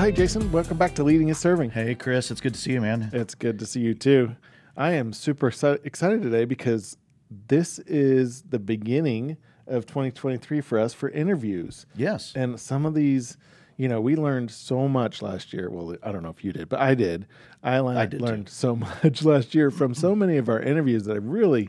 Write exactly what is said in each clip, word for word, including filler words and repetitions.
Well, hey, Jason, welcome back to Leading is Serving. Hey, Chris, it's good to see you, man. It's good to see you, too. I am super excited today because this is the beginning of twenty twenty-three for us for interviews. Yes. And some of these, you know, we learned so much last year. Well, I don't know if you did, but I did. I, learned, I did learned so much last year from so many of our interviews that I really,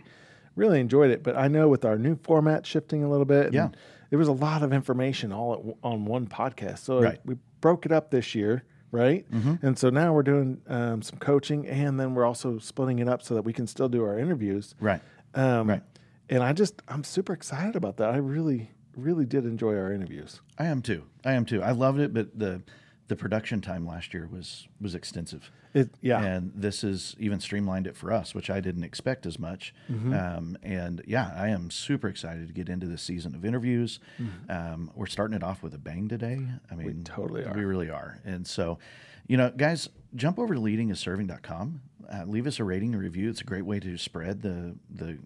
really enjoyed it. But I know with our new format shifting a little bit, and yeah. there was a lot of information all at, on one podcast. So right. we broke it up this year, right? Mm-hmm. And so now we're doing um, some coaching, and then we're also splitting it up so that we can still do our interviews. Right. Um, right. And I just, I'm super excited about that. I really, really did enjoy our interviews. I am too. I am too. I loved it, but the the production time last year was was extensive. It, yeah. And this is even streamlined it for us, which I didn't expect as much. Mm-hmm. Um, and yeah, I am super excited to get into this season of interviews. Mm-hmm. Um, we're starting it off with a bang today. I mean, we totally are. We really are. And so, you know, guys, jump over to leading is serving dot com. Uh, leave us a rating and review. It's a great way to spread the the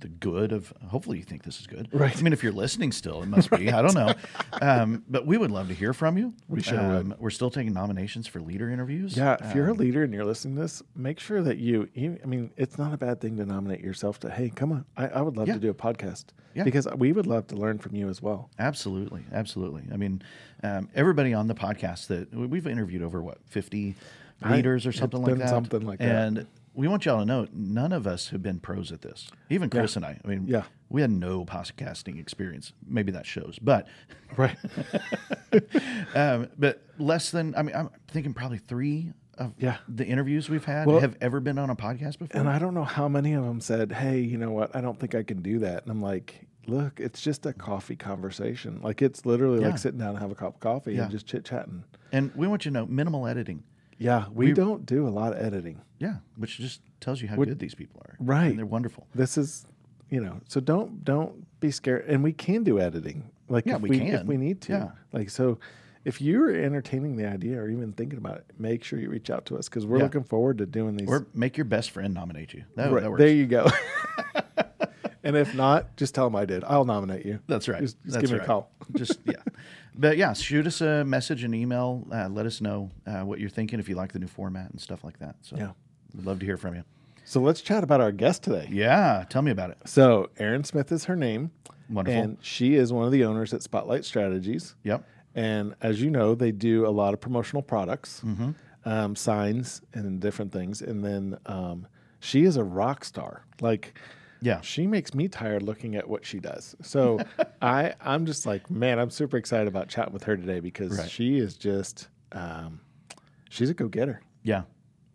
the good of, hopefully you think this is good. Right. I mean, if you're listening still, it must right. be, I don't know. Um, but we would love to hear from you. We sure um, would. We're still taking nominations for leader interviews. Yeah. If um, you're a leader and you're listening to this, make sure that you, you, I mean, it's not a bad thing to nominate yourself to, hey, come on, I, I would love yeah. to do a podcast yeah. because we would love to learn from you as well. Absolutely. Absolutely. I mean, um, everybody on the podcast that we've interviewed over what, fifty I, leaders or something like that. Something like that. And we want y'all to know, none of us have been pros at this. Even Chris yeah. and I. I mean, yeah. we had no podcasting experience. Maybe that shows, but right. um, but less than, I mean, I'm thinking probably three of yeah. the interviews we've had well, have ever been on a podcast before. And I don't know how many of them said, hey, you know what? I don't think I can do that. And I'm like, look, it's just a coffee conversation. Like, it's literally yeah. like sitting down and have a cup of coffee yeah. and just chit-chatting. And we want you to know, minimal editing. Yeah, we, we don't do a lot of editing. Yeah, which just tells you how good these people are. Right. And they're wonderful. This is, you know, so don't don't be scared. And we can do editing. Like yeah, if we, we can. If we need to. Yeah. Like, so if you're entertaining the idea or even thinking about it, make sure you reach out to us because we're yeah. looking forward to doing these. Or make your best friend nominate you. That, right. that works. There you go. And if not, just tell them I did. I'll nominate you. That's right. Just, just That's give me right. a call. Just, yeah. But yeah, shoot us a message, an email. Uh, let us know uh, what you're thinking, if you like the new format and stuff like that. So yeah. we'd love to hear from you. So let's chat about our guest today. Yeah. Tell me about it. So Erin Smith is her name. Wonderful. And she is one of the owners at Spotlight Strategies. Yep. And as you know, they do a lot of promotional products, mm-hmm. um, signs and different things. And then um, she is a rock star. Like... Yeah, she makes me tired looking at what she does. So I, I'm just like, man, I'm super excited about chatting with her today because right. she is just, um, she's a go-getter. Yeah,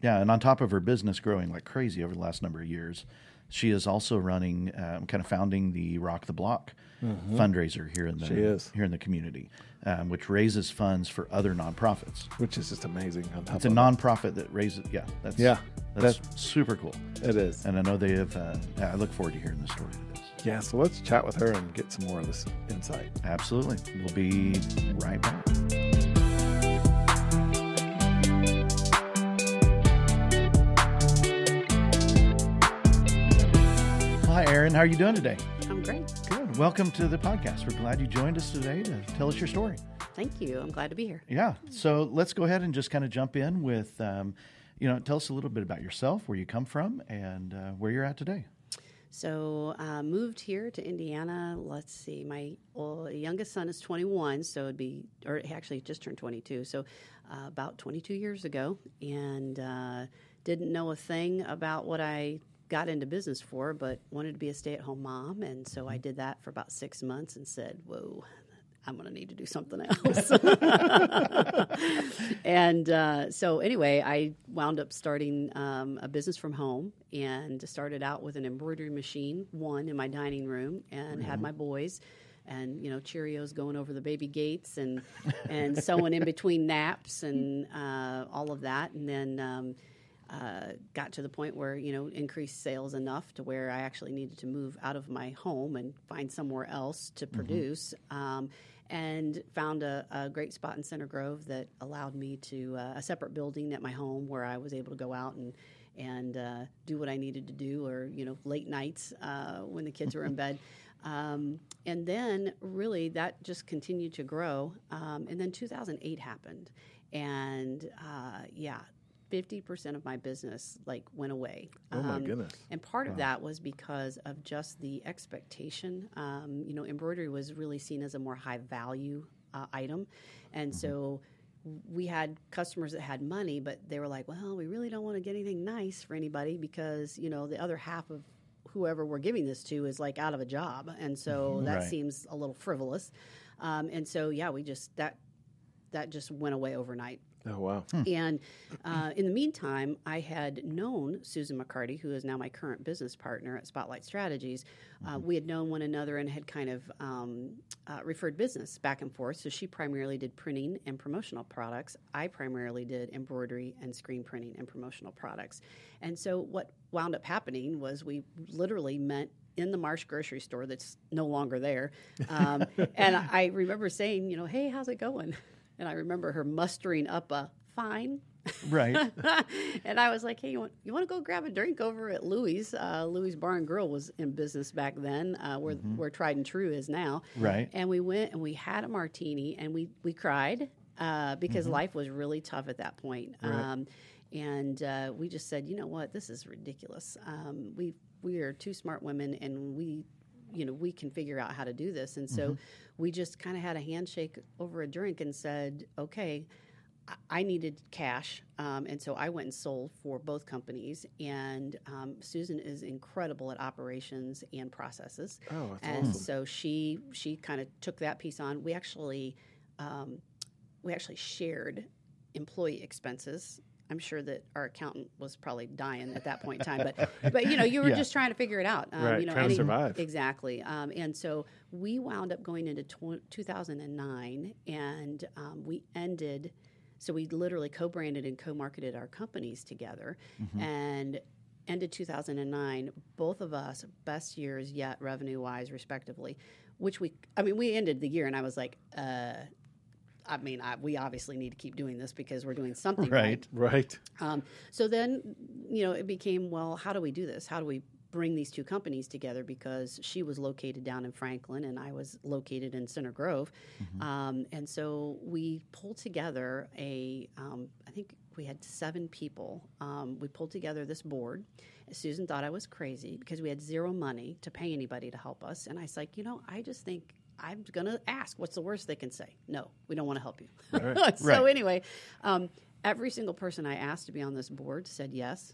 yeah. And on top of her business growing like crazy over the last number of years, she is also running, um, kind of founding the Rock the Block mm-hmm. fundraiser here in the she is. here in the community, um, which raises funds for other nonprofits. Which is just amazing. On top it's of a nonprofit it. that raises, yeah, that's yeah. That's, that's super cool. It is. And I know they have, uh, I look forward to hearing the story of this. Yeah, so let's chat with her and get some more of this insight. Absolutely. We'll be right back. Hi, Erin. How are you doing today? I'm great. Good. Welcome to the podcast. We're glad you joined us today to tell us your story. Thank you. I'm glad to be here. Yeah. So let's go ahead and just kind of jump in with... Um, You know, tell us a little bit about yourself, where you come from, and uh, where you're at today. So, uh, moved here to Indiana. Let's see, my old, youngest son is twenty-one, so it'd be, or actually just turned twenty-two, so uh, about twenty-two years ago, and uh, didn't know a thing about what I got into business for, but wanted to be a stay-at-home mom, and so I did that for about six months and said, whoa, I'm going to need to do something else. and uh, so anyway, I wound up starting um, a business from home and started out with an embroidery machine, one in my dining room, and mm-hmm. had my boys and, you know, Cheerios going over the baby gates and, and sewing in between naps and uh, all of that. And then um, uh, got to the point where, you know, increased sales enough to where I actually needed to move out of my home and find somewhere else to mm-hmm. produce. Um And found a, a great spot in Center Grove that allowed me to, uh, a separate building at my home where I was able to go out and, and uh, do what I needed to do or, you know, late nights uh, when the kids were in bed. Um, and then really that just continued to grow. Um, and then two thousand eight happened. And uh, yeah, fifty percent of my business like went away. Oh my um, goodness! And part wow. of that was because of just the expectation. Um, you know, embroidery was really seen as a more high value uh, item, and mm-hmm. so we had customers that had money, but they were like, "Well, we really don't want to get anything nice for anybody because you know the other half of whoever we're giving this to is like out of a job, and so mm-hmm. that right. seems a little frivolous." Um, and so yeah, we just that that just went away overnight. Oh, wow. Hmm. And uh, in the meantime, I had known Susan McCarty, who is now my current business partner at Spotlight Strategies. Uh, mm-hmm. We had known one another and had kind of um, uh, referred business back and forth. So she primarily did printing and promotional products. I primarily did embroidery and screen printing and promotional products. And so what wound up happening was we literally met in the Marsh grocery store that's no longer there. Um, and I remember saying, you know, hey, how's it going? And I remember her mustering up a fine. Right. And I was like, hey, you want you want to go grab a drink over at Louie's? Uh, Louie's Bar and Grill was in business back then, uh, where mm-hmm. where Tried and True is now. Right. And we went and we had a martini and we, we cried uh, because mm-hmm. life was really tough at that point. Right. Um, and uh, we just said, you know what, this is ridiculous. Um, we we are two smart women and we... you know, we can figure out how to do this. And so mm-hmm. we just kind of had a handshake over a drink and said, okay, I, I needed cash. Um, and so I went and sold for both companies. And um, Susan is incredible at operations and processes. Oh, that's and awesome. So she she kind of took that piece on. We actually um, we actually shared employee expenses. I'm sure that our accountant was probably dying at that point in time, but but you know you were yeah. just trying to figure it out, um, right? You know, trying any, to survive, exactly. Um, and so we wound up going into two thousand nine, and um, we ended. So we literally co-branded and co-marketed our companies together, mm-hmm. and ended two thousand nine. Both of us best years yet revenue-wise, respectively. Which we, I mean, we ended the year, and I was like. Uh, I mean, I, we obviously need to keep doing this because we're doing something right. Right, right. Um, so then, you know, it became, well, how do we do this? How do we bring these two companies together? Because she was located down in Franklin and I was located in Center Grove. Mm-hmm. Um, and so we pulled together a, um, I think we had seven people. Um, we pulled together this board. Susan thought I was crazy because we had zero money to pay anybody to help us. And I was like, you know, I just think... I'm going to ask, what's the worst they can say? No, we don't want to help you. Right. so right. anyway, um, every single person I asked to be on this board said yes.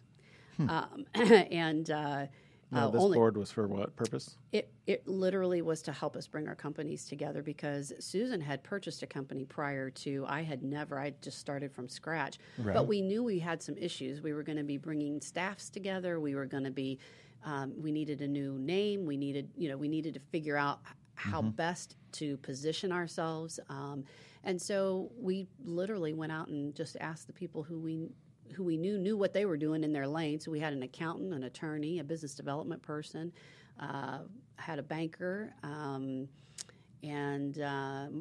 Hmm. Um, and uh, now, uh, this only, board was for what purpose? It it literally was to help us bring our companies together because Susan had purchased a company prior to, I had never, I just started from scratch. Right. But we knew we had some issues. We were going to be bringing staffs together. We were going to be, um, we needed a new name. We needed, you know, we needed to figure out how mm-hmm. best to position ourselves. Um, and so we literally went out and just asked the people who we who we knew knew what they were doing in their lane. So we had an accountant, an attorney, a business development person, uh, had a banker, um, and uh,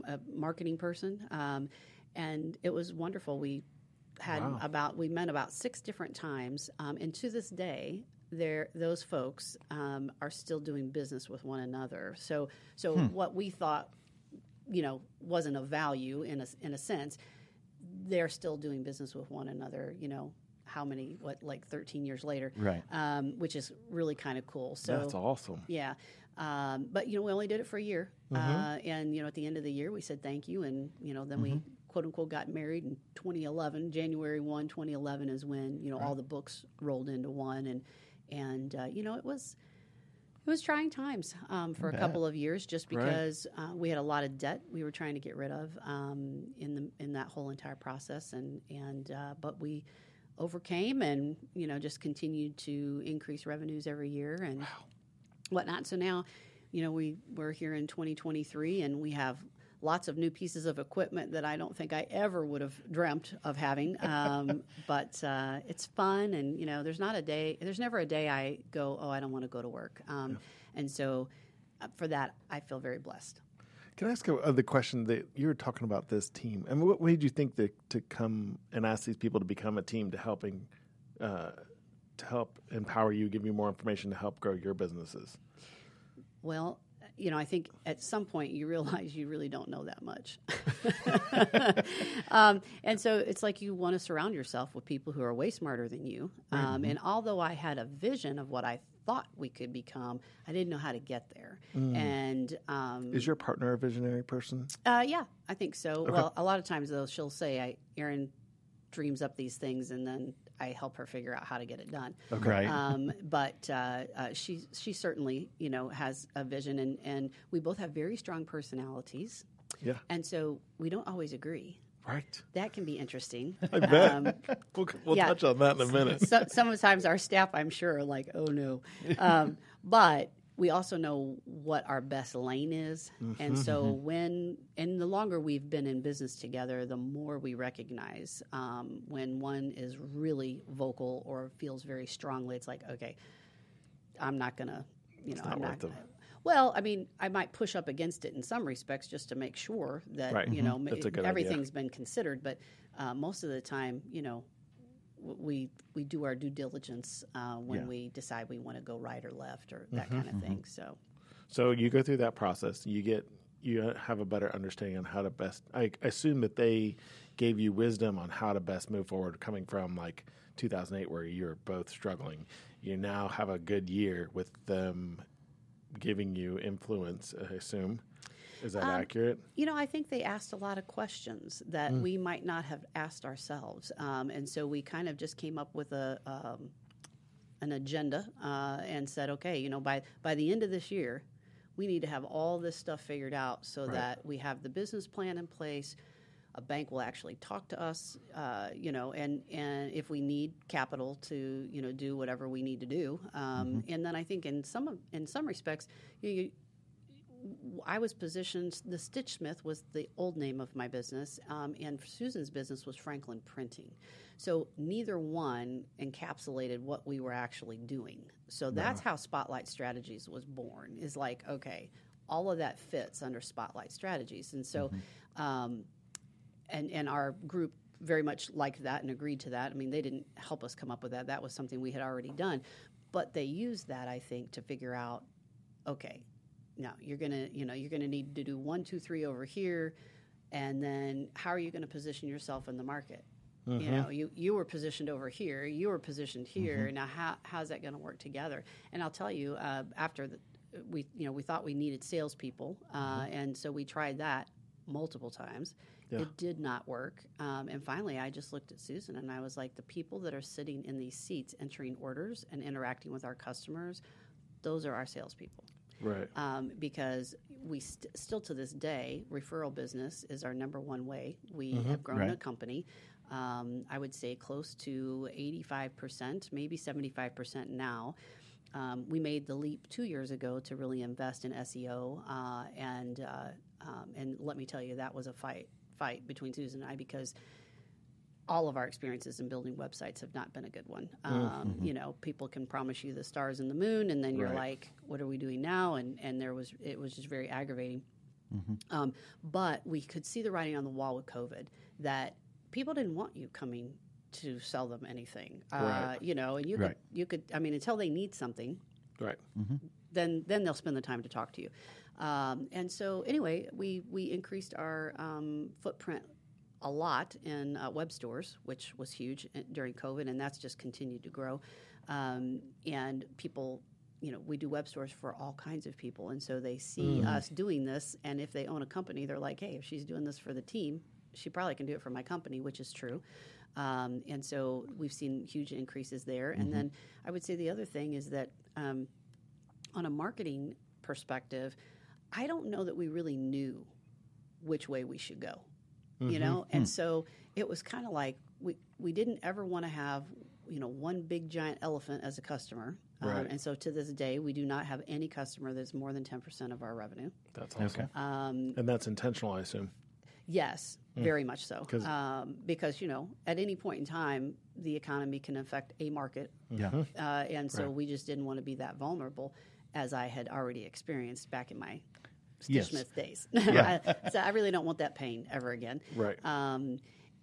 a marketing person. Um, and it was wonderful. We had wow. about we met about six different times. Um, and to this day, There, those folks um, are still doing business with one another. So, so hmm. what we thought, you know, wasn't of value in a in a sense. They're still doing business with one another. You know, how many? What, like thirteen years later? Right. Um, which is really kind of cool. So that's awesome. Yeah. Um, but you know, we only did it for a year, mm-hmm. uh, and you know, at the end of the year, we said thank you, and you know, then mm-hmm. we quote unquote got married in twenty eleven. January first, twenty eleven is when you know right. all the books rolled into one, and. And, uh, you know, it was it was trying times um, for a couple of years just because right. uh, we had a lot of debt we were trying to get rid of um, in the in that whole entire process. And, and uh, but we overcame and, you know, just continued to increase revenues every year and wow. whatnot. So now, you know, we, we're here in twenty twenty-three and we have lots of new pieces of equipment that I don't think I ever would have dreamt of having. Um, but uh, it's fun. And, you know, there's not a day, there's never a day I go, oh, I don't want to go to work. Um, yeah. And so uh, for that, I feel very blessed. Can I ask you the question that you were talking about this team? I mean, what made you think that to come and ask these people to become a team to helping, uh, to help empower you, give you more information to help grow your businesses? Well, you know, I think at some point you realize you really don't know that much. um, and so it's like you want to surround yourself with people who are way smarter than you. Um, mm-hmm. And although I had a vision of what I thought we could become, I didn't know how to get there. Mm. And um, is your partner a visionary person? Uh, yeah, I think so. Okay. Well, a lot of times, though, she'll say, I, Erin dreams up these things, and then I help her figure out how to get it done. Okay. Um, but uh, uh, she she certainly, you know, has a vision, and, and we both have very strong personalities. Yeah. And so we don't always agree. Right. That can be interesting. I bet. Um, we'll we'll yeah. touch on that in a minute. So, sometimes our staff, I'm sure, are like, oh, no. Um, but we also know what our best lane is. Mm-hmm. And so when – and the longer we've been in business together, the more we recognize um, when one is really vocal or feels very strongly. It's like, okay, I'm not going to – you know, I'm not – Well, I mean, I might push up against it in some respects just to make sure that, right. you know, mm-hmm. everything's idea. Been considered. But uh, most of the time, you know, we we do our due diligence uh, when yeah. we decide we want to go right or left or that mm-hmm. kind of mm-hmm. thing. So so you go through that process. You get you have a better understanding on how to best – I assume that they gave you wisdom on how to best move forward coming from, like, two thousand eight where you're both struggling. You now have a good year with them – giving you influence, I assume. Is that um, accurate? You know, I think they asked a lot of questions that mm. we might not have asked ourselves. Um, and so we kind of just came up with a um, an agenda uh, and said, okay, you know, by, by the end of this year, we need to have all this stuff figured out so right. that we have the business plan in place. A bank will actually talk to us, uh, you know, and, and if we need capital to, you know, do whatever we need to do. Um, mm-hmm. And then I think in some of, in some respects, you, you, I was positioned, the Stitchsmith was the old name of my business, um, and Susan's business was Franklin Printing. So neither one encapsulated what we were actually doing. So that's wow. how Spotlight Strategies was born, is like, okay, all of that fits under Spotlight Strategies. And so mm-hmm. – um, And and our group very much liked that and agreed to that. I mean, they didn't help us come up with that. That was something we had already done. But they used that, I think, to figure out, okay, now you're gonna, you know, you're gonna need to do one, two, three over here, and then how are you gonna position yourself in the market? Uh-huh. You know, you, you were positioned over here, you were positioned here. Uh-huh. Now how how's that gonna work together? And I'll tell you, uh, after the, we you know we thought we needed salespeople, uh, uh-huh. and so we tried that multiple times. Yeah. It did not work. Um, and finally, I just looked at Susan, and I was like, the people that are sitting in these seats entering orders and interacting with our customers, those are our salespeople. Right. Um, because we st- still to this day, referral business is our number one way. We mm-hmm. have grown right. a company, um, I would say close to eighty-five percent, maybe seventy-five percent now. Um, we made the leap two years ago to really invest in S E O, uh, and, uh, um, and let me tell you, that was a fight. fight between Susan and I, because all of our experiences in building websites have not been a good one. Um, mm-hmm. You know, people can promise you the stars and the moon, and then you're right. like, what are we doing now? And and there was it was just very aggravating. Mm-hmm. Um, but we could see the writing on the wall with COVID that people didn't want you coming to sell them anything. Right. Uh, you know, and you right. could you could I mean, until they need something, right? Mm-hmm. Then then they'll spend the time to talk to you. Um, and so, anyway, we, we increased our um, footprint a lot in uh, web stores, which was huge during COVID, and that's just continued to grow. Um, and people, you know, we do web stores for all kinds of people, and so they see mm. us doing this, and if they own a company, they're like, hey, if she's doing this for the team, she probably can do it for my company, which is true. Um, and so we've seen huge increases there. Mm-hmm. And then I would say the other thing is that um, on a marketing perspective, I don't know that we really knew which way we should go, mm-hmm. you know? And mm. so it was kind of like we, we didn't ever want to have, you know, one big giant elephant as a customer. Right. Um, and so to this day, we do not have any customer that's more than ten percent of our revenue. That's awesome. Okay. Um, and that's intentional, I assume. Yes, mm. very much so. Um, because, you know, at any point in time, the economy can affect a market. Yeah. Uh, and so right. we just didn't want to be that vulnerable, as I had already experienced back in my Stitchsmith yes. days. Yeah. I, so I really don't want that pain ever again. Right. Um,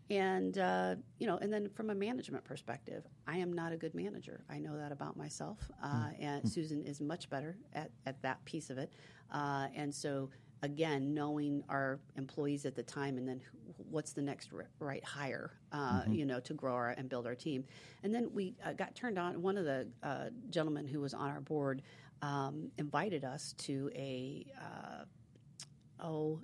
And, uh, you know, and then from a management perspective, I am not a good manager. I know that about myself. Uh, mm-hmm. And Susan is much better at, at that piece of it. Uh, and so, again, knowing our employees at the time and then who, what's the next r- right hire, uh, mm-hmm. you know, to grow our, and build our team. And then we uh, got turned on. One of the uh, gentlemen who was on our board um, invited us to a, uh, oh,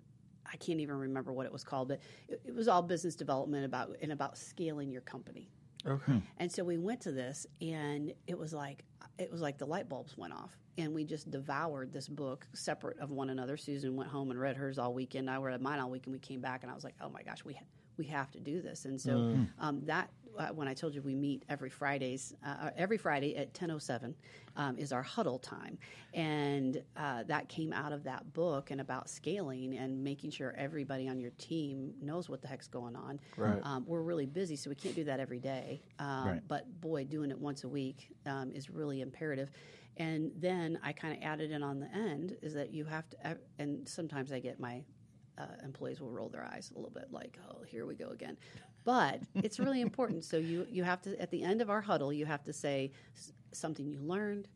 I can't even remember what it was called, but it, it was all business development about and about scaling your company. Okay. And so we went to this, and it was like it was like the light bulbs went off, and we just devoured this book separate of one another. Susan went home and read hers all weekend. I read mine all week, and we came back, and I was like, oh my gosh, we ha- we have to do this. And so mm. um, that uh, when I told you we meet every Fridays, uh, every Friday at ten oh seven um, is our huddle time, and uh, that came out of that book and about scaling and making sure everybody on your team knows what the heck's going on. Right. Um, we're really busy, so we can't do that every day. Um, right. But boy, doing it once a week um, is really imperative. And then I kind of added in on the end is that you have to, and sometimes I get my uh, employees will roll their eyes a little bit like, oh, here we go again. But it's really important. So you, you have to, at the end of our huddle, you have to say s- something you learned,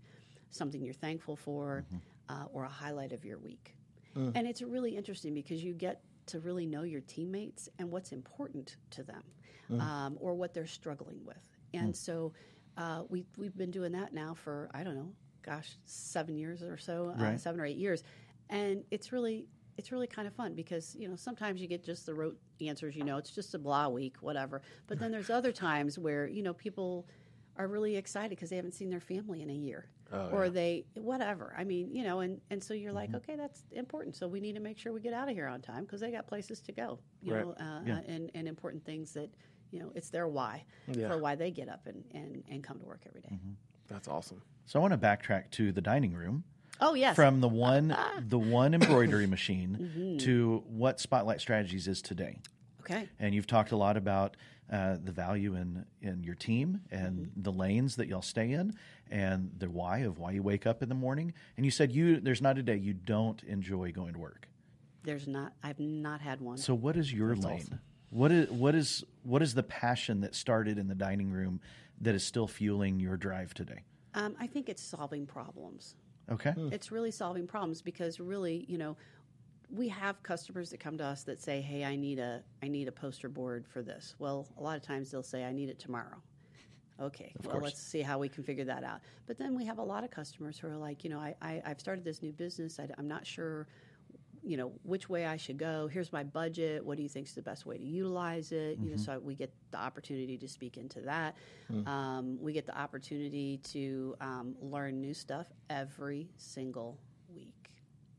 something you're thankful for, mm-hmm. uh, or a highlight of your week. Mm. And it's really interesting because you get to really know your teammates and what's important to them mm. um, or what they're struggling with. And mm. so uh, we, we've been doing that now for, I don't know, gosh, seven years or so, right. uh, seven or eight years. And it's really it's really kind of fun because, you know, sometimes you get just the rote answers, you know, it's just a blah week, whatever. But then there's other times where, you know, people are really excited because they haven't seen their family in a year oh, or yeah. they whatever. I mean, you know, and, and so you're mm-hmm. like, okay, that's important. So we need to make sure we get out of here on time because they got places to go, you right. know, uh, yeah. and, and important things that, you know, it's their why yeah. for why they get up and, and, and come to work every day. Mm-hmm. That's awesome. So I want to backtrack to the dining room. Oh, yes. From the one the one embroidery machine mm-hmm. to what Spotlight Strategies is today. Okay. And you've talked a lot about uh, the value in, in your team and mm-hmm. the lanes that y'all stay in and the why of why you wake up in the morning. And you said you there's not a day you don't enjoy going to work. There's not. I've not had one. So what is your That's lane? Awesome. What is what is what is the passion that started in the dining room that is still fueling your drive today? Um, I think it's solving problems. Okay. Mm. It's really solving problems because really, you know, we have customers that come to us that say, hey, I need a I need a poster board for this. Well, a lot of times they'll say, I need it tomorrow. Okay, of well, course. Let's see how we can figure that out. But then we have a lot of customers who are like, you know, I, I, I've started this new business. I, I'm not sure, you know, which way I should go. Here's my budget. What do you think is the best way to utilize it? Mm-hmm. You know, so we get the opportunity to speak into that. Mm. Um, we get the opportunity to um, learn new stuff every single week,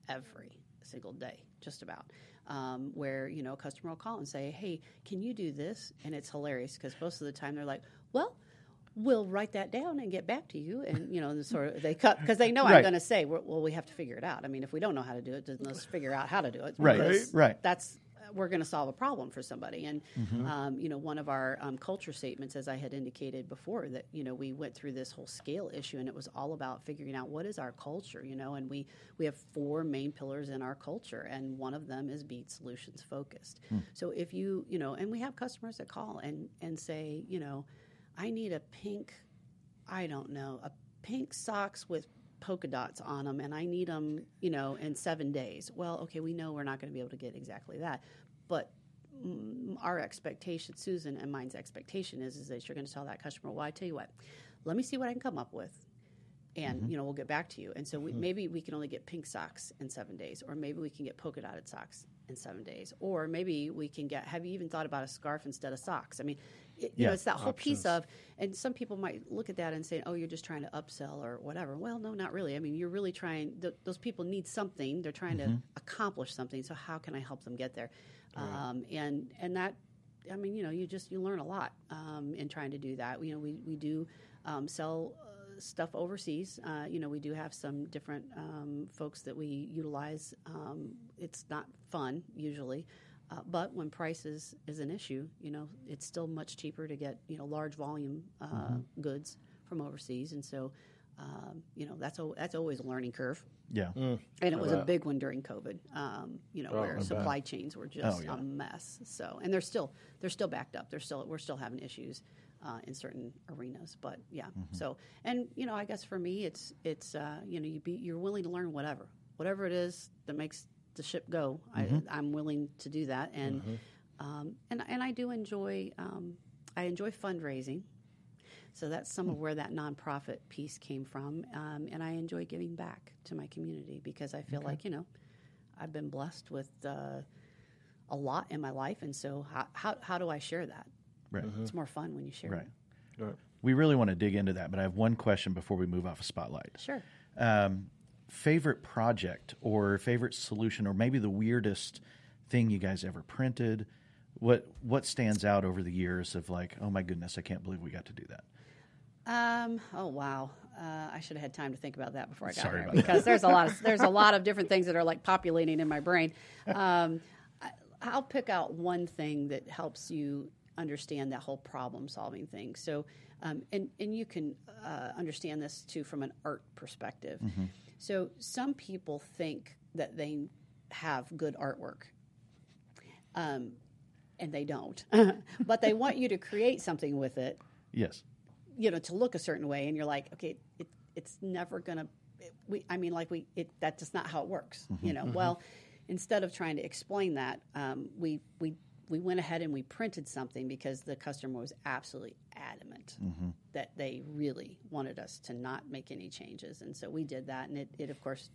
every single day, just about. Um, where, you know, a customer will call and say, hey, can you do this? And it's hilarious because most of the time they're like, well, we'll write that down and get back to you. And, you know, the sort of they cut because they know right. I'm going to say, well, we have to figure it out. I mean, if we don't know how to do it, then let's figure out how to do it. Right, right. That's we're going to solve a problem for somebody. And, mm-hmm. um, you know, one of our um, culture statements, as I had indicated before, that, you know, we went through this whole scale issue and it was all about figuring out what is our culture, you know, and we, we have four main pillars in our culture. And one of them is being solutions focused. Mm. So if you, you know, and we have customers that call and, and say, you know, I need a pink, I don't know, a pink socks with polka dots on them, and I need them, you know, in seven days. Well, okay, we know we're not going to be able to get exactly that, but mm, our expectation, Susan and mine's expectation is, is that you're going to tell that customer, well, I tell you what, let me see what I can come up with, and, mm-hmm. you know, we'll get back to you. And so we, mm-hmm. maybe we can only get pink socks in seven days, or maybe we can get polka dotted socks in seven days, or maybe we can get, have you even thought about a scarf instead of socks? I mean, It, you yeah, know, it's that whole options. Piece of, and some people might look at that and say, oh, you're just trying to upsell or whatever. Well, no, not really. I mean, you're really trying, th- those people need something. They're trying mm-hmm. to accomplish something. So how can I help them get there? Right. Um, and, and that, I mean, you know, you just, you learn a lot um, in trying to do that. You know, we, we do um, sell uh, stuff overseas. Uh, you know, we do have some different um, folks that we utilize. Um, it's not fun usually. Uh, but when prices is an issue, you know, it's still much cheaper to get, you know, large volume uh, mm-hmm. goods from overseas. And so Um, you know, that's that's always a learning curve. Yeah. Mm, and it was that. a big one during COVID, um, you know, oh, where supply bad. chains were just oh, yeah. a mess. So, and they're still they're still backed up. They're still we're still having issues uh, in certain arenas. But, yeah. Mm-hmm. So, and, you know, I guess for me, it's, it's uh, you know, you be, you're willing to learn whatever. Whatever it is that makes the ship go, mm-hmm. I, I'm willing to do that. And mm-hmm. um, and, and I do enjoy um, I enjoy fundraising. So that's some of where that nonprofit piece came from, um, and I enjoy giving back to my community because I feel okay. like, you know, I've been blessed with uh, a lot in my life, and so how how, how do I share that? Right. Mm-hmm. It's more fun when you share right. it. Right. We really want to dig into that, but I have one question before we move off of Spotlight. Sure. Um, favorite project or favorite solution or maybe the weirdest thing you guys ever printed? What what stands out over the years of like, oh, my goodness, I can't believe we got to do that? Um. Oh wow. Uh, I should have had time to think about that before I got Sorry here because that. there's a lot of there's a lot of different things that are like populating in my brain. Um, I, I'll pick out one thing that helps you understand that whole problem solving thing. So, um, and and you can uh, understand this too from an art perspective. Mm-hmm. So some people think that they have good artwork. Um, and they don't, but they want you to create something with it. Yes. You know, to look a certain way, and you're like, okay, it, it's never gonna. It, we, I mean, like we, it, that's just not how it works. Mm-hmm, you know, mm-hmm. Well, instead of trying to explain that, um, we we we went ahead and we printed something because the customer was absolutely adamant mm-hmm. that they really wanted us to not make any changes, and so we did that, and it, it of course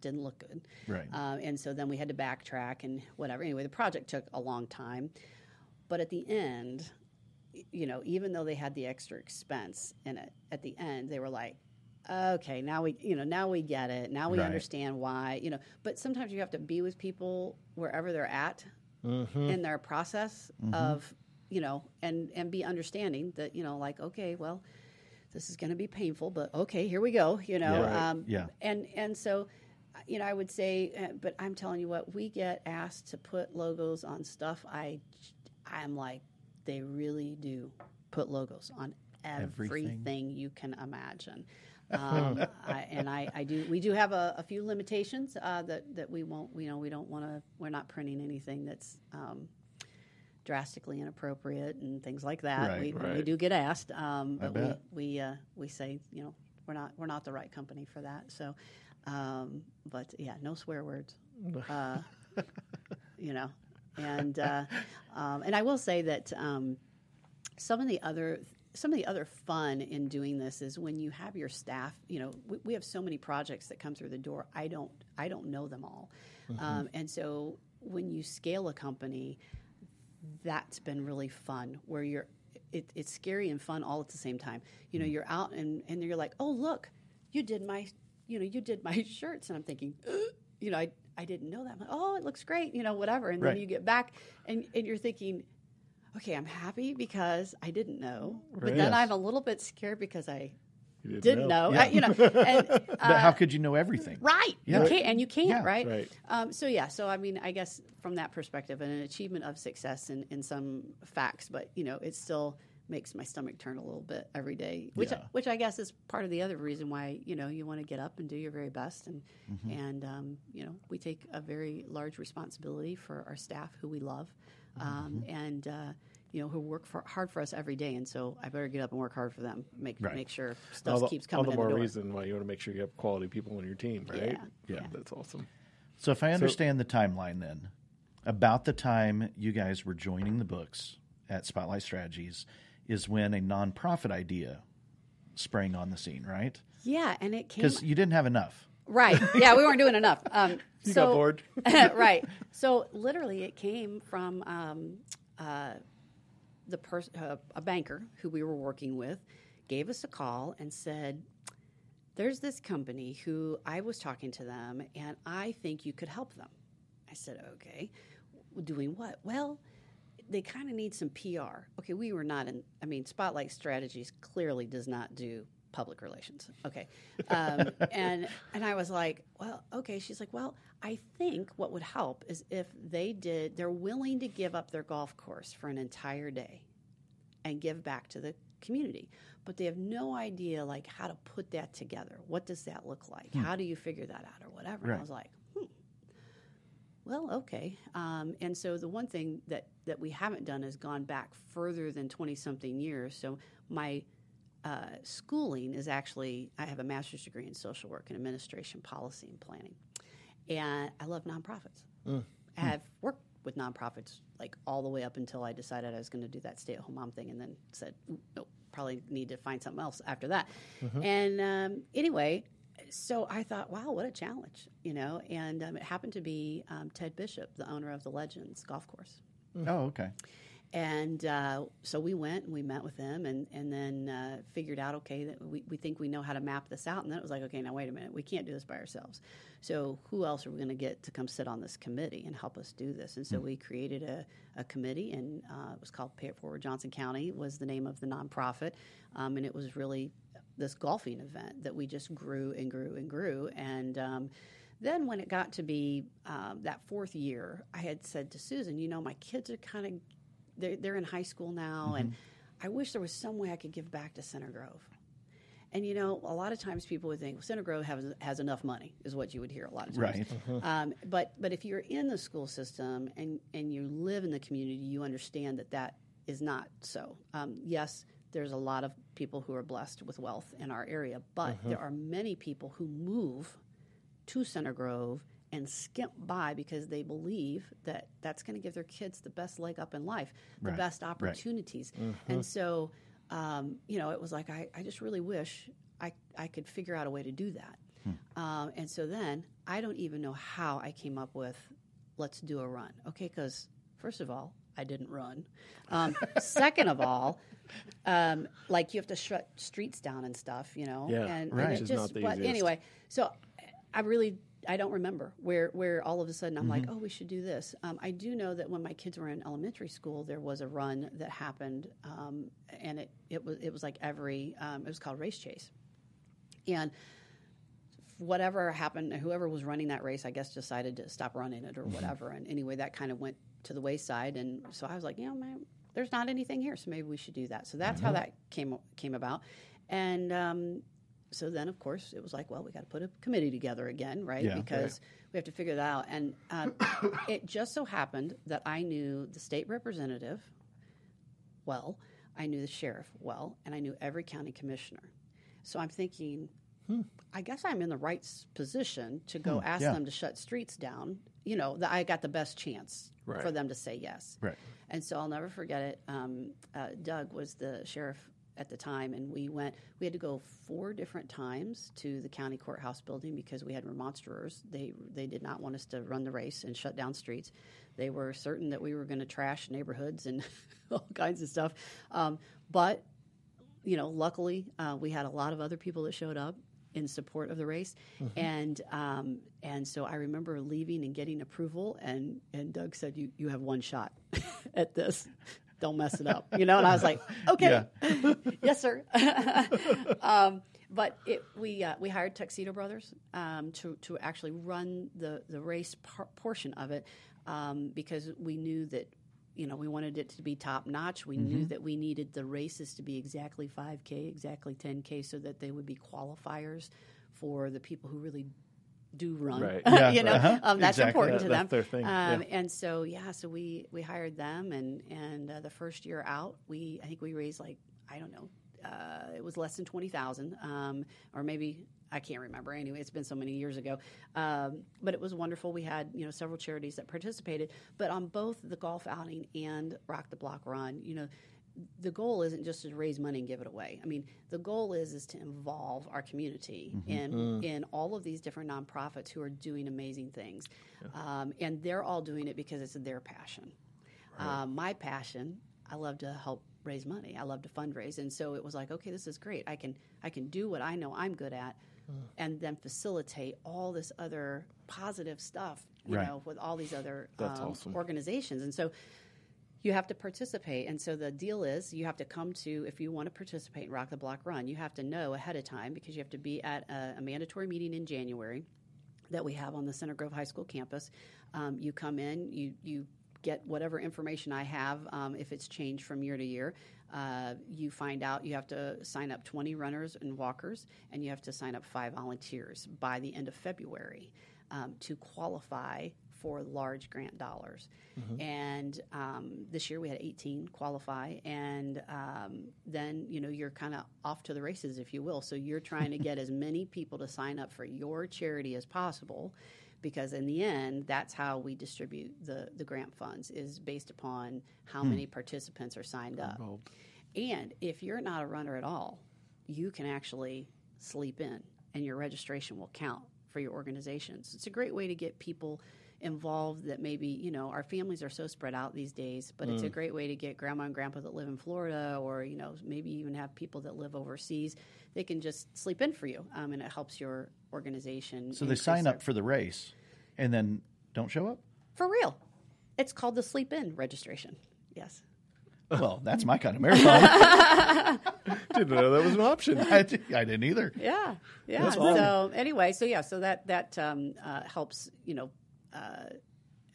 didn't look good. Right. Uh, and so then we had to backtrack and whatever. Anyway, the project took a long time, but at the end. You know, even though they had the extra expense in it, at the end they were like, "Okay, now we, you know, now we get it. Now we right. understand why." You know, but sometimes you have to be with people wherever they're at mm-hmm. in their process mm-hmm. of, you know, and and be understanding that, you know, like, okay, well, this is going to be painful, but okay, here we go. You know, yeah. Um, yeah. And and so, you know, I would say, uh, but I'm telling you what, we get asked to put logos on stuff. I, I'm like. They really do put logos on everything, everything you can imagine, um, I, and I, I do. We do have a, a few limitations uh, that that we won't. You know, we don't want to. We're not printing anything that's um, drastically inappropriate and things like that. Right, we, right. we do get asked, um, but we we uh, we say, you know, we're not we're not the right company for that. So, um, but yeah, no swear words. Uh, you know. And uh, um, and I will say that um, some of the other some of the other fun in doing this is when you have your staff. You know, we, we have so many projects that come through the door. I don't I don't know them all, mm-hmm. um, and so when you scale a company, that's been really fun. Where you're, it, it's scary and fun all at the same time. You know, you're out and and you're like, oh look, you did my you know you did my shirts, and I'm thinking, you know, I. I didn't know that. Like, oh, it looks great, you know, whatever. And right. then you get back and, and you're thinking, okay, I'm happy because I didn't know. Right. But then I'm a little bit scared because I didn't, didn't know. know. Yeah. I, you know and, uh, but how could you know everything? Right. Yeah. You can't, and you can't, yeah. right? right. Um, so, yeah. So, I mean, I guess from that perspective, and an achievement of success in, in some facts, but, you know, it still makes my stomach turn a little bit every day, which yeah. I, which I guess is part of the other reason why, you know, you want to get up and do your very best. And, mm-hmm. and um, you know, we take a very large responsibility for our staff who we love um, mm-hmm. and, uh, you know, who work for, hard for us every day. And so I better get up and work hard for them, make right. make sure stuff the, keeps coming in the door. All the more reason why you want to make sure you have quality people on your team, right? Yeah. yeah. yeah. That's awesome. So if I understand so, the timeline then, about the time you guys were joining the books at Spotlight Strategies is when a nonprofit idea sprang on the scene, right? Yeah, and it came... Because you didn't have enough. Right. Yeah, we weren't doing enough. Um, you so, got bored. right. So literally it came from um, uh, the pers- uh, a banker who we were working with gave us a call and said, there's this company who I was talking to them, and I think you could help them. I said, okay. Doing what? Well... they kind of need some P R. Okay, we were not in, I mean, Spotlight Strategies clearly does not do public relations. Okay. Um, and and I was like, well, okay. She's like, well, I think what would help is if they did, they're willing to give up their golf course for an entire day and give back to the community, but they have no idea like how to put that together. What does that look like? Hmm. How do you figure that out or whatever? Right. And I was like, hmm, well, okay. Um, and so the one thing that, that we haven't done is gone back further than twenty-something years. So my uh, schooling is actually, I have a master's degree in social work and administration, policy, and planning. And I love nonprofits. Uh, I have hmm. worked with nonprofits like all the way up until I decided I was going to do that stay-at-home mom thing, and then said, nope, probably need to find something else after that. Uh-huh. And um, anyway, so I thought, wow, what a challenge, you know. And um, it happened to be um, Ted Bishop, the owner of the Legends golf course. Oh, okay. And uh, so we went and we met with them, and, and then uh, figured out, okay, that we, we think we know how to map this out. And then it was like, okay, now wait a minute. We can't do this by ourselves. So who else are we going to get to come sit on this committee and help us do this? And so mm-hmm. we created a, a committee, and uh, it was called Pay It Forward Johnson County was the name of the nonprofit. Um, and it was really this golfing event that we just grew and grew and grew. And um, then when it got to be um, that fourth year, I had said to Susan, you know, my kids are kind of – They're, they're in high school now, mm-hmm. and I wish there was some way I could give back to Center Grove. And, you know, a lot of times people would think, well, Center Grove has, has enough money, is what you would hear a lot of times. Right. Um, but but if you're in the school system and, and you live in the community, you understand that that is not so. Um, yes, there's a lot of people who are blessed with wealth in our area, but uh-huh. there are many people who move to Center Grove and skimp by because they believe that that's going to give their kids the best leg up in life, the right. best opportunities. Right. Mm-hmm. And so, um, you know, it was like I, I just really wish I, I could figure out a way to do that. Hmm. Um, and so then I don't even know how I came up with let's do a run. Okay, because first of all, I didn't run. Um, second of all, um, like you have to shut streets down and stuff, you know. Yeah, and, right. And it just, not the but easiest. Anyway, so I really – I don't remember where, where all of a sudden I'm mm-hmm. like, oh, we should do this. Um, I do know that when my kids were in elementary school, there was a run that happened, um, and it, it was it was like every um, – it was called Race Chase. And whatever happened, whoever was running that race, I guess, decided to stop running it or whatever. And anyway, that kind of went to the wayside. And so I was like, you know, man, there's not anything here, so maybe we should do that. So that's mm-hmm. how that came came about. And um, – so then, of course, it was like, well, we got to put a committee together again, right? Yeah, because yeah. we have to figure that out. And um, it just so happened that I knew the state representative well, I knew the sheriff well, and I knew every county commissioner. So I'm thinking, hmm. I guess I'm in the right position to go hmm, ask yeah. them to shut streets down. You know, that I got the best chance right. for them to say yes. Right. And so I'll never forget it. Um, uh, Doug was the sheriff at the time, and we went, we had to go four different times to the county courthouse building because we had remonstrers. They they did not want us to run the race and shut down streets. They were certain that we were going to trash neighborhoods and all kinds of stuff. Um, but, you know, luckily uh, we had a lot of other people that showed up in support of the race. Mm-hmm. And um, and so I remember leaving and getting approval, and, and Doug said, you, you have one shot at this. Don't mess it up, you know? And I was like, okay, yeah. yes, sir. um, but it, we uh, we hired Tuxedo Brothers um, to, to actually run the, the race par- portion of it um, because we knew that, you know, we wanted it to be top-notch. We mm-hmm. knew that we needed the races to be exactly five K, exactly ten K, so that they would be qualifiers for the people who really do run, right. yeah, you know, uh-huh. um, that's exactly. important that, to them. That's their thing. Um, yeah. And so, yeah, so we, we hired them, and, and uh, the first year out, we I think we raised like, I don't know, uh, it was less than twenty thousand dollars, um, or maybe, I can't remember. Anyway, it's been so many years ago. Um, but it was wonderful. We had, you know, several charities that participated, but on both the golf outing and Rock the Block Run, you know, the goal isn't just to raise money and give it away. I mean, the goal is is to involve our community mm-hmm. in, uh. in all of these different nonprofits who are doing amazing things. Yeah. Um, and they're all doing it because it's their passion. Right. Uh, my passion, I love to help raise money. I love to fundraise. And so it was like, okay, this is great. I can I can do what I know I'm good at uh. and then facilitate all this other positive stuff, you right. know, with all these other That's um, awesome. organizations. And so you have to participate, and so the deal is you have to come to, if you want to participate in Rock the Block Run, you have to know ahead of time because you have to be at a, a mandatory meeting in January that we have on the Center Grove High School campus. Um, you come in, you, you get whatever information I have um, if it's changed from year to year. Uh, you find out you have to sign up twenty runners and walkers, and you have to sign up five volunteers by the end of February um, to qualify for large grant dollars. Mm-hmm. And um, this year we had eighteen qualify, and um, then, you know, you're kind of off to the races, if you will. So you're trying to get as many people to sign up for your charity as possible, because in the end, that's how we distribute the, the grant funds, is based upon how hmm. many participants are signed up. Involved. And if you're not a runner at all, you can actually sleep in, and your registration will count for your organization. So it's a great way to get people involved that maybe, you know, our families are so spread out these days, but mm. it's a great way to get grandma and grandpa that live in Florida, or, you know, maybe even have people that live overseas. They can just sleep in for you, um, and it helps your organization. So they sign their... up for the race and then don't show up? For real. It's called the sleep-in registration. Yes. Well, that's my kind of marathon. Didn't know that was an option. I, I didn't either. Yeah. Yeah. That's awesome. So anyway, so yeah, so that, that um, uh, helps, you know, Uh,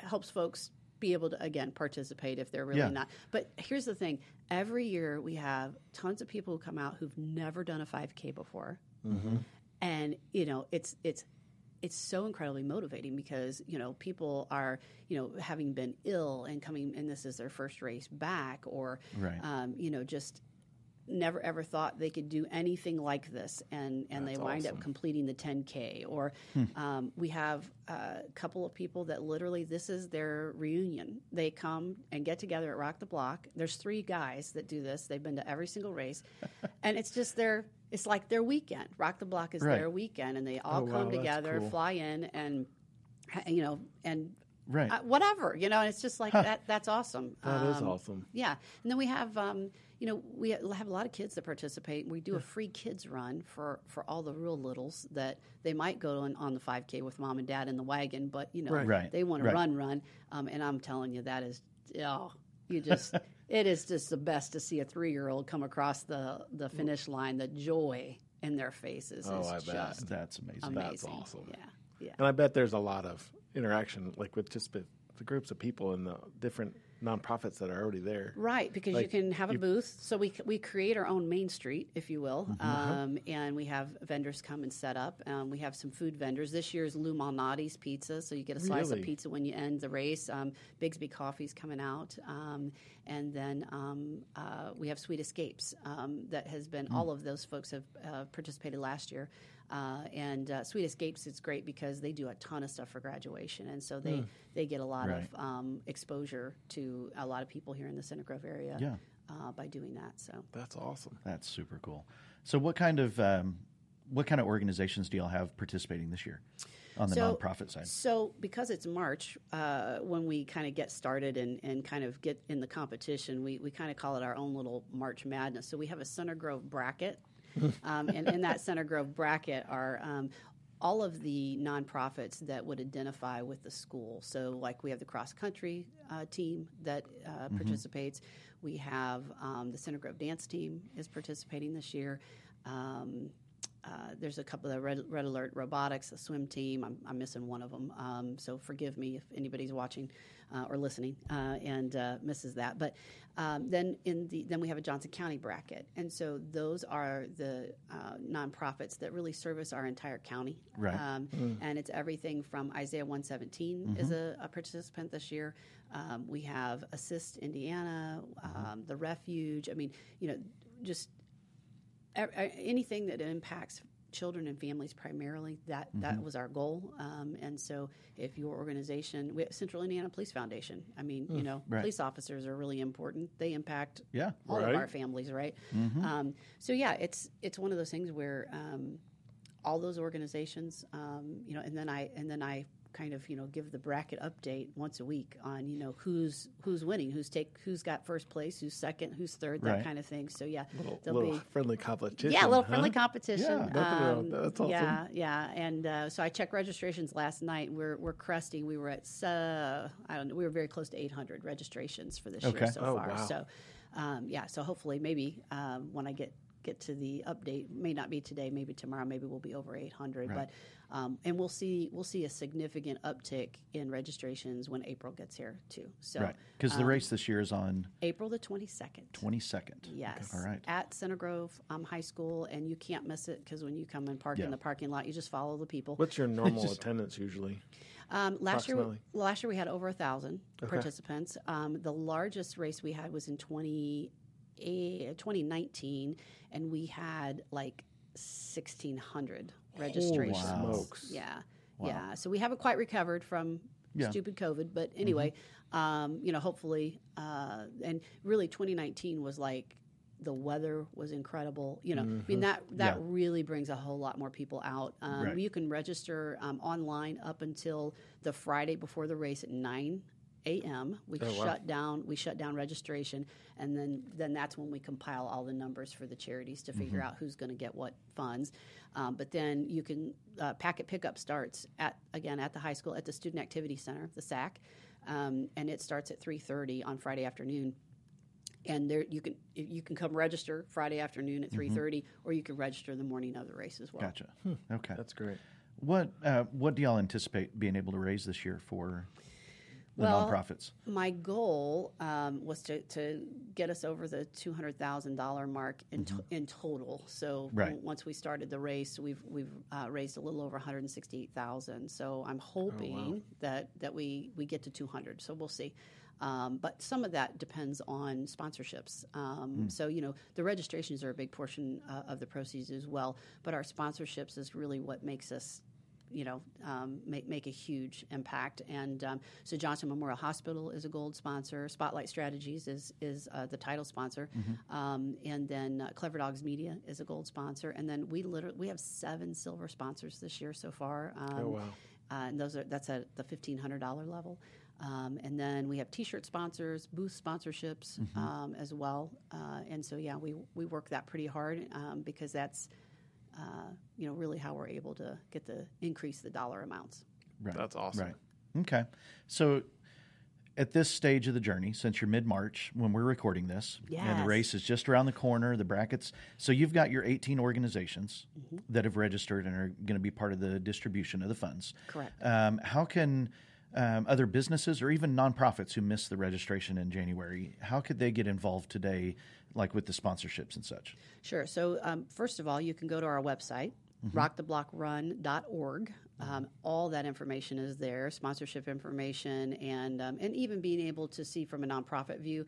helps folks be able to, again, participate if they're really yeah. not. But here's the thing. Every year we have tons of people who come out who've never done a five K before. Mm-hmm. And, you know, it's it's it's so incredibly motivating because, you know, people are, you know, having been ill and coming, and this is their first race back, or, right. um, you know, just never ever thought they could do anything like this, and, and That's they wind awesome. Up completing the ten K. Or hmm. um, we have a couple of people that literally this is their reunion. They come and get together at Rock the Block. There's three guys that do this. They've been to every single race. And it's just their – it's like their weekend. Rock the Block is right. their weekend, and they all oh, come wow, together, cool. fly in, and, you know, and – Right. Uh, whatever, you know, and it's just like huh. that. That's awesome. That um, is awesome. Yeah. And then we have, um, you know, we have a lot of kids that participate. We do yeah. a free kids run for, for all the real littles that they might go on, on the five K with mom and dad in the wagon, but, you know, right. Right. they want right. to run, run. Um, and I'm telling you, that is, oh, you just, it is just the best to see a three-year-old come across the, the finish line. The joy in their faces oh, is I just bet. That's amazing. amazing. That's awesome. Yeah. Yeah. And I bet there's a lot of interaction, like with just the, the groups of people and the different nonprofits that are already there. Right, because like, you can have a you, booth. So we we create our own Main Street, if you will, mm-hmm. um, and we have vendors come and set up. Um, we have some food vendors. This year's Lou Malnati's pizza, so you get a slice really? Of pizza when you end the race. Um, Bigsby Coffee's coming out. Um, and then um, uh, we have Sweet Escapes um, that has been mm. – all of those folks have uh, participated last year. Uh, and uh, Sweet Escapes is great because they do a ton of stuff for graduation, and so they, yeah. they get a lot right. of um, exposure to a lot of people here in the Center Grove area yeah. uh, by doing that. So that's awesome. That's super cool. So what kind of um, what kind of organizations do y'all have participating this year on the so, nonprofit side? So because it's March, uh, when we kind of get started and, and kind of get in the competition, we, we kind of call it our own little March Madness. So we have a Center Grove bracket. um, and in that Center Grove bracket are um, all of the nonprofits that would identify with the school. So, like, we have the cross-country uh, team that uh, mm-hmm. participates. We have um, the Center Grove dance team is participating this year. Um, uh, there's a couple of Red, Red Alert Robotics, the swim team. I'm, I'm missing one of them, um, so forgive me if anybody's watching uh, or listening uh, and uh, misses that. But um, then in the then we have a Johnson County bracket, and so those are the uh, nonprofits that really service our entire county. Right. Um, mm. And it's everything from Isaiah one seventeen mm-hmm. is a, a participant this year. Um, we have Assist Indiana, um, mm-hmm. the Refuge. I mean, you know, just. Anything that impacts children and families primarily, that, mm-hmm. that was our goal. Um, and so if your organization – we have Central Indiana Police Foundation. I mean, mm, you know, right. police officers are really important. They impact yeah, all right. of our families, right? Mm-hmm. Um, so, yeah, it's it's one of those things where um, all those organizations, um, you know, and then I and then I – kind of, you know, give the bracket update once a week on, you know, who's who's winning, who's take who's got first place, who's second, who's third, right. that kind of thing. So yeah, little, little be, friendly competition. Yeah, a little huh? friendly competition. Yeah, um, that's awesome. Yeah, yeah, and uh, so I checked registrations last night. We're we're cresting. We were at uh, I don't know. We were very close to eight hundred registrations for this okay. year so oh, far. Wow. So um, yeah, so hopefully maybe um, when I get. get to the update. May not be today, maybe tomorrow, maybe we'll be over eight hundred. Right. But um, and we'll see we'll see a significant uptick in registrations when April gets here too. So right, because um, the race this year is on April the twenty-second. twenty-second. Yes. Okay. All right. At Center Grove um, High School, and you can't miss it because when you come and park yeah. in the parking lot, you just follow the people. What's your normal just, attendance usually? Um, last year, last year we had over a thousand okay. participants. Um, the largest race we had was in twenty nineteen, and we had like sixteen hundred registrations. Oh, wow. Smokes. Yeah, wow. yeah. So we haven't quite recovered from yeah. stupid COVID, but anyway, mm-hmm. um, you know, hopefully, uh, and really, twenty nineteen was like. The weather was incredible. You know, mm-hmm. I mean, that, that yeah. really brings a whole lot more people out. Um, right. You can register um, online up until the Friday before the race at nine a.m. We oh, shut wow. down. We shut down registration, and then, then that's when we compile all the numbers for the charities to figure mm-hmm. out who's going to get what funds. Um, but then you can uh, packet pickup starts at again at the high school at the Student Activity Center, the S A C, um, and it starts at three thirty on Friday afternoon. And there, you can you can come register Friday afternoon at three thirty, mm-hmm. or you can register the morning of the race as well. Gotcha. Hmm. Okay, that's great. What uh, what do y'all anticipate being able to raise this year for the well, nonprofits? My goal um, was to, to get us over the two hundred thousand dollar mark in mm-hmm. t- in total. So right. w- once we started the race, we've we've uh, raised a little over one hundred sixty eight thousand. So I'm hoping oh, wow. that that we, we get to two hundred. So we'll see. Um, but some of that depends on sponsorships. Um, mm. So, you know, the registrations are a big portion uh, of the proceeds as well. But our sponsorships is really what makes us, you know, um, make, make a huge impact. And um, so Johnson Memorial Hospital is a gold sponsor. Spotlight Strategies is, is uh, the title sponsor. Mm-hmm. Um, and then uh, Clever Dogs Media is a gold sponsor. And then we literally we have seven silver sponsors this year so far. Um, oh, wow. Uh, and those are that's at the fifteen hundred dollars level. Um, and then we have T-shirt sponsors, booth sponsorships mm-hmm. um, as well. Uh, and so, yeah, we we work that pretty hard um, because that's, uh, you know, really how we're able to get the increase the dollar amounts. Right. That's awesome. Right. Okay. So at this stage of the journey, since you're mid-March when we're recording this, yes. and the race is just around the corner, the brackets. So you've got your eighteen organizations mm-hmm. that have registered and are going to be part of the distribution of the funds. Correct. Um, how can... Um, other businesses or even nonprofits who missed the registration in January, how could they get involved today, like with the sponsorships and such? Sure. So um, first of all, you can go to our website, mm-hmm. rock the block run dot org. Um, all that information is there, sponsorship information, and um, and even being able to see from a nonprofit view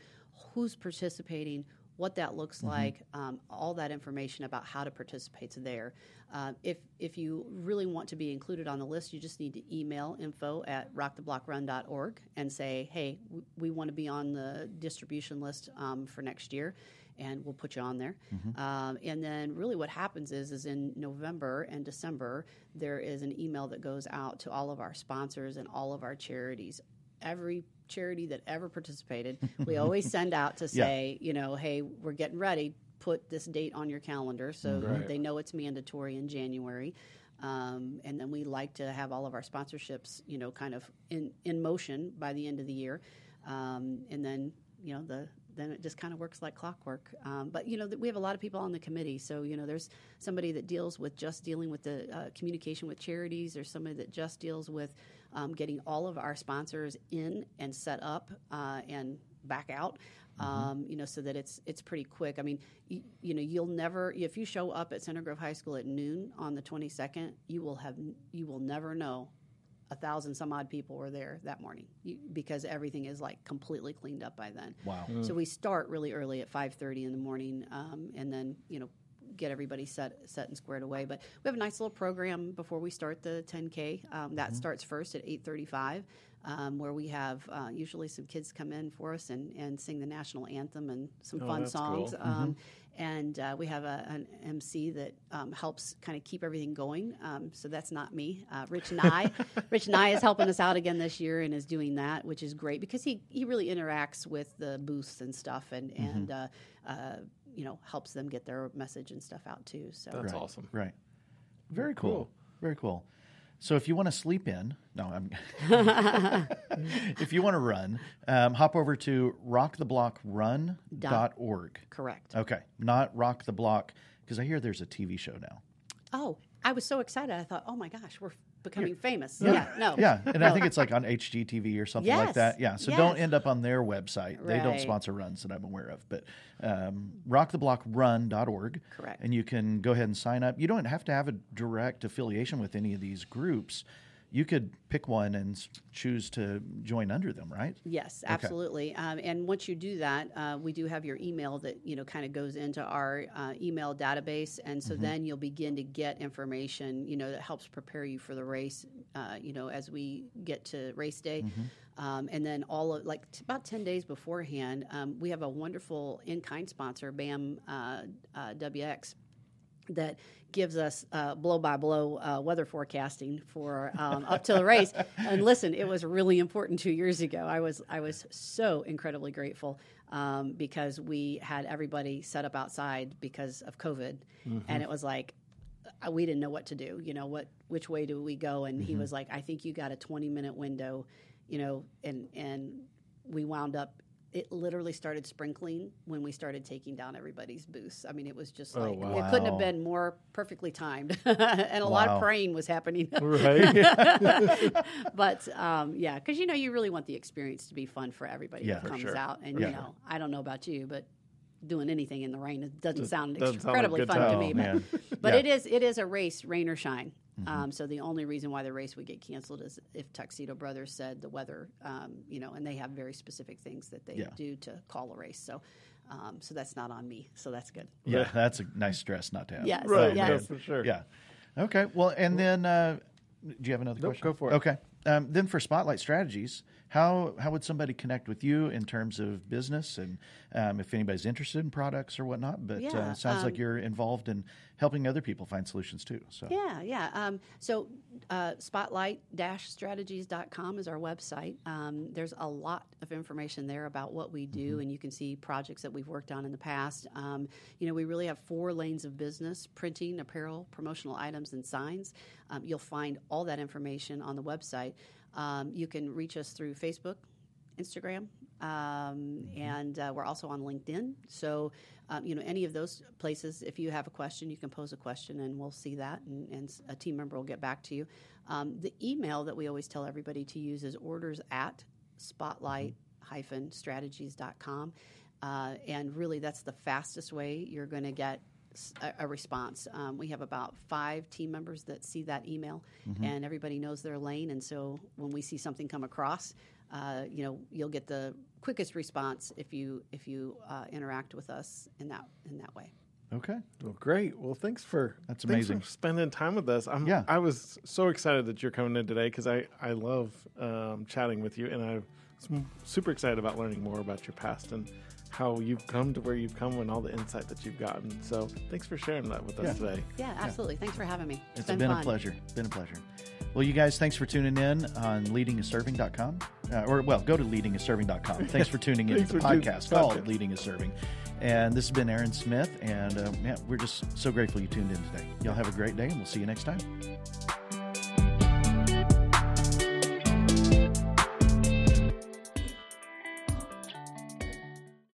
who's participating, what that looks mm-hmm. like, um, all that information about how to participate is there. Uh, if if you really want to be included on the list, you just need to email info at rock the block run dot org and say, hey, w- we want to be on the distribution list um, for next year, and we'll put you on there. Mm-hmm. Um, and then really what happens is, is in November and December, there is an email that goes out to all of our sponsors and all of our charities. Every charity that ever participated, we always send out to say, yeah. you know, hey, we're getting ready. Put this date on your calendar so right. they know it's mandatory in January. Um, and then we like to have all of our sponsorships, you know, kind of in, in motion by the end of the year. Um, and then, you know, the then it just kind of works like clockwork. Um, but, you know, th- we have a lot of people on the committee. So, you know, there's somebody that deals with just dealing with the uh, communication with charities. There's somebody that just deals with um, getting all of our sponsors in and set up uh, and back out, mm-hmm. um, you know, so that it's it's pretty quick. I mean, y- you know, you'll never – if you show up at Center Grove High School at noon on the twenty-second, you will have you will never know a thousand some odd people were there that morning you, because everything is like completely cleaned up by then. Wow! Mm. So we start really early at five thirty in the morning, um, and then you know get everybody set set and squared away. But we have a nice little program before we start the ten K. Um, that mm-hmm. starts first at eight thirty-five, um, where we have uh, usually some kids come in for us and, and sing the national anthem and some oh, fun songs. Cool. Um, mm-hmm. And uh, we have a, an M C that um, helps kind of keep everything going. Um, so that's not me. Uh, Rich Nye. Rich Nye is helping us out again this year and is doing that, which is great because he, he really interacts with the booths and stuff and, mm-hmm. and uh, uh, you know, helps them get their message and stuff out too. So That's right. awesome. Right. Very cool. cool. Very cool. So if you want to sleep in, no, I'm. if you want to run, um, hop over to rock the block run dot org. Correct. Okay, not Rock the Block, because I hear there's a T V show now. Oh, I was so excited. I thought, oh my gosh, we're becoming You're, famous. Yeah. yeah, no. Yeah, and I think it's like on H G T V or something yes. like that. Yeah, so yes. don't end up on their website. Right. They don't sponsor runs that I'm aware of, but um, rock the block run dot org. Correct. And you can go ahead and sign up. You don't have to have a direct affiliation with any of these groups. You could pick one and choose to join under them, right? Yes, absolutely. Okay. Um, and once you do that, uh, we do have your email that, you know, kind of goes into our uh, email database. And so mm-hmm. then you'll begin to get information, you know, that helps prepare you for the race, uh, you know, as we get to race day. Mm-hmm. Um, and then all of, like, t- about ten days beforehand, um, we have a wonderful in-kind sponsor, BAM uh, uh, W X, that gives us uh, blow-by-blow uh, weather forecasting for um, up to the race. And listen, it was really important two years ago. I was I was so incredibly grateful um, because we had everybody set up outside because of COVID. Mm-hmm. And it was like, uh, we didn't know what to do. You know, what which way do we go? And mm-hmm. he was like, I think you got a twenty-minute window, you know, and and we wound up. It literally started sprinkling when we started taking down everybody's booths. I mean, it was just like, oh, wow. It couldn't have been more perfectly timed. And a wow. lot of praying was happening. Right. But, um, yeah, because, you know, you really want the experience to be fun for everybody yeah, who comes sure. out. And, for you sure. know, I don't know about you, but doing anything in the rain doesn't sound doesn't incredibly sound like fun time. to me. Oh, but but yeah. it is it is a race, rain or shine. Mm-hmm. Um, so the only reason why the race would get canceled is if Tuxedo Brothers said the weather, um, you know, and they have very specific things that they yeah. do to call a race. So um, so that's not on me. So that's good. Yeah, yeah. That's a nice stress not to have. Yes. Right, yes. Yes, for sure. Yeah. Okay, well, and then uh, do you have another nope, question? Go for it. Okay. Um, then for Spotlight Strategies, how how would somebody connect with you in terms of business and um, if anybody's interested in products or whatnot? But yeah, uh, it sounds um, like you're involved in helping other people find solutions too. So yeah, yeah. Um, so uh, spotlight dash strategies dot com is our website. Um, there's a lot of information there about what we do, mm-hmm. and you can see projects that we've worked on in the past. Um, you know, we really have four lanes of business: printing, apparel, promotional items, and signs. Um, you'll find all that information on the website. Um, you can reach us through Facebook, Instagram, um, and uh, we're also on LinkedIn. So, um, you know, any of those places, if you have a question, you can pose a question, and we'll see that, and, and a team member will get back to you. Um, the email that we always tell everybody to use is orders at spotlight dash strategies dot com, uh, and really that's the fastest way you're going to get a response. Um, we have about five team members that see that email, mm-hmm. and everybody knows their lane. And so when we see something come across, uh, you know, you'll get the quickest response if you if you uh, interact with us in that in that way. Okay. Well, great. Well, thanks for that's thanks amazing for spending time with us. I'm, yeah. I was so excited that you're coming in today because I I love um, chatting with you, and I'm super excited about learning more about your past and how you've come to where you've come and all the insight that you've gotten. So thanks for sharing that with us yeah. today. Yeah, absolutely. Yeah. Thanks for having me. It's, it's been, been a pleasure. Been a pleasure. Well, you guys, thanks for tuning in on leading is serving dot com. Uh, or, well, go to leading is serving dot com. Thanks for tuning in to the podcast called Leading is Serving. And this has been Erin Smith. And, uh, man, we're just so grateful you tuned in today. Y'all have a great day, and we'll see you next time.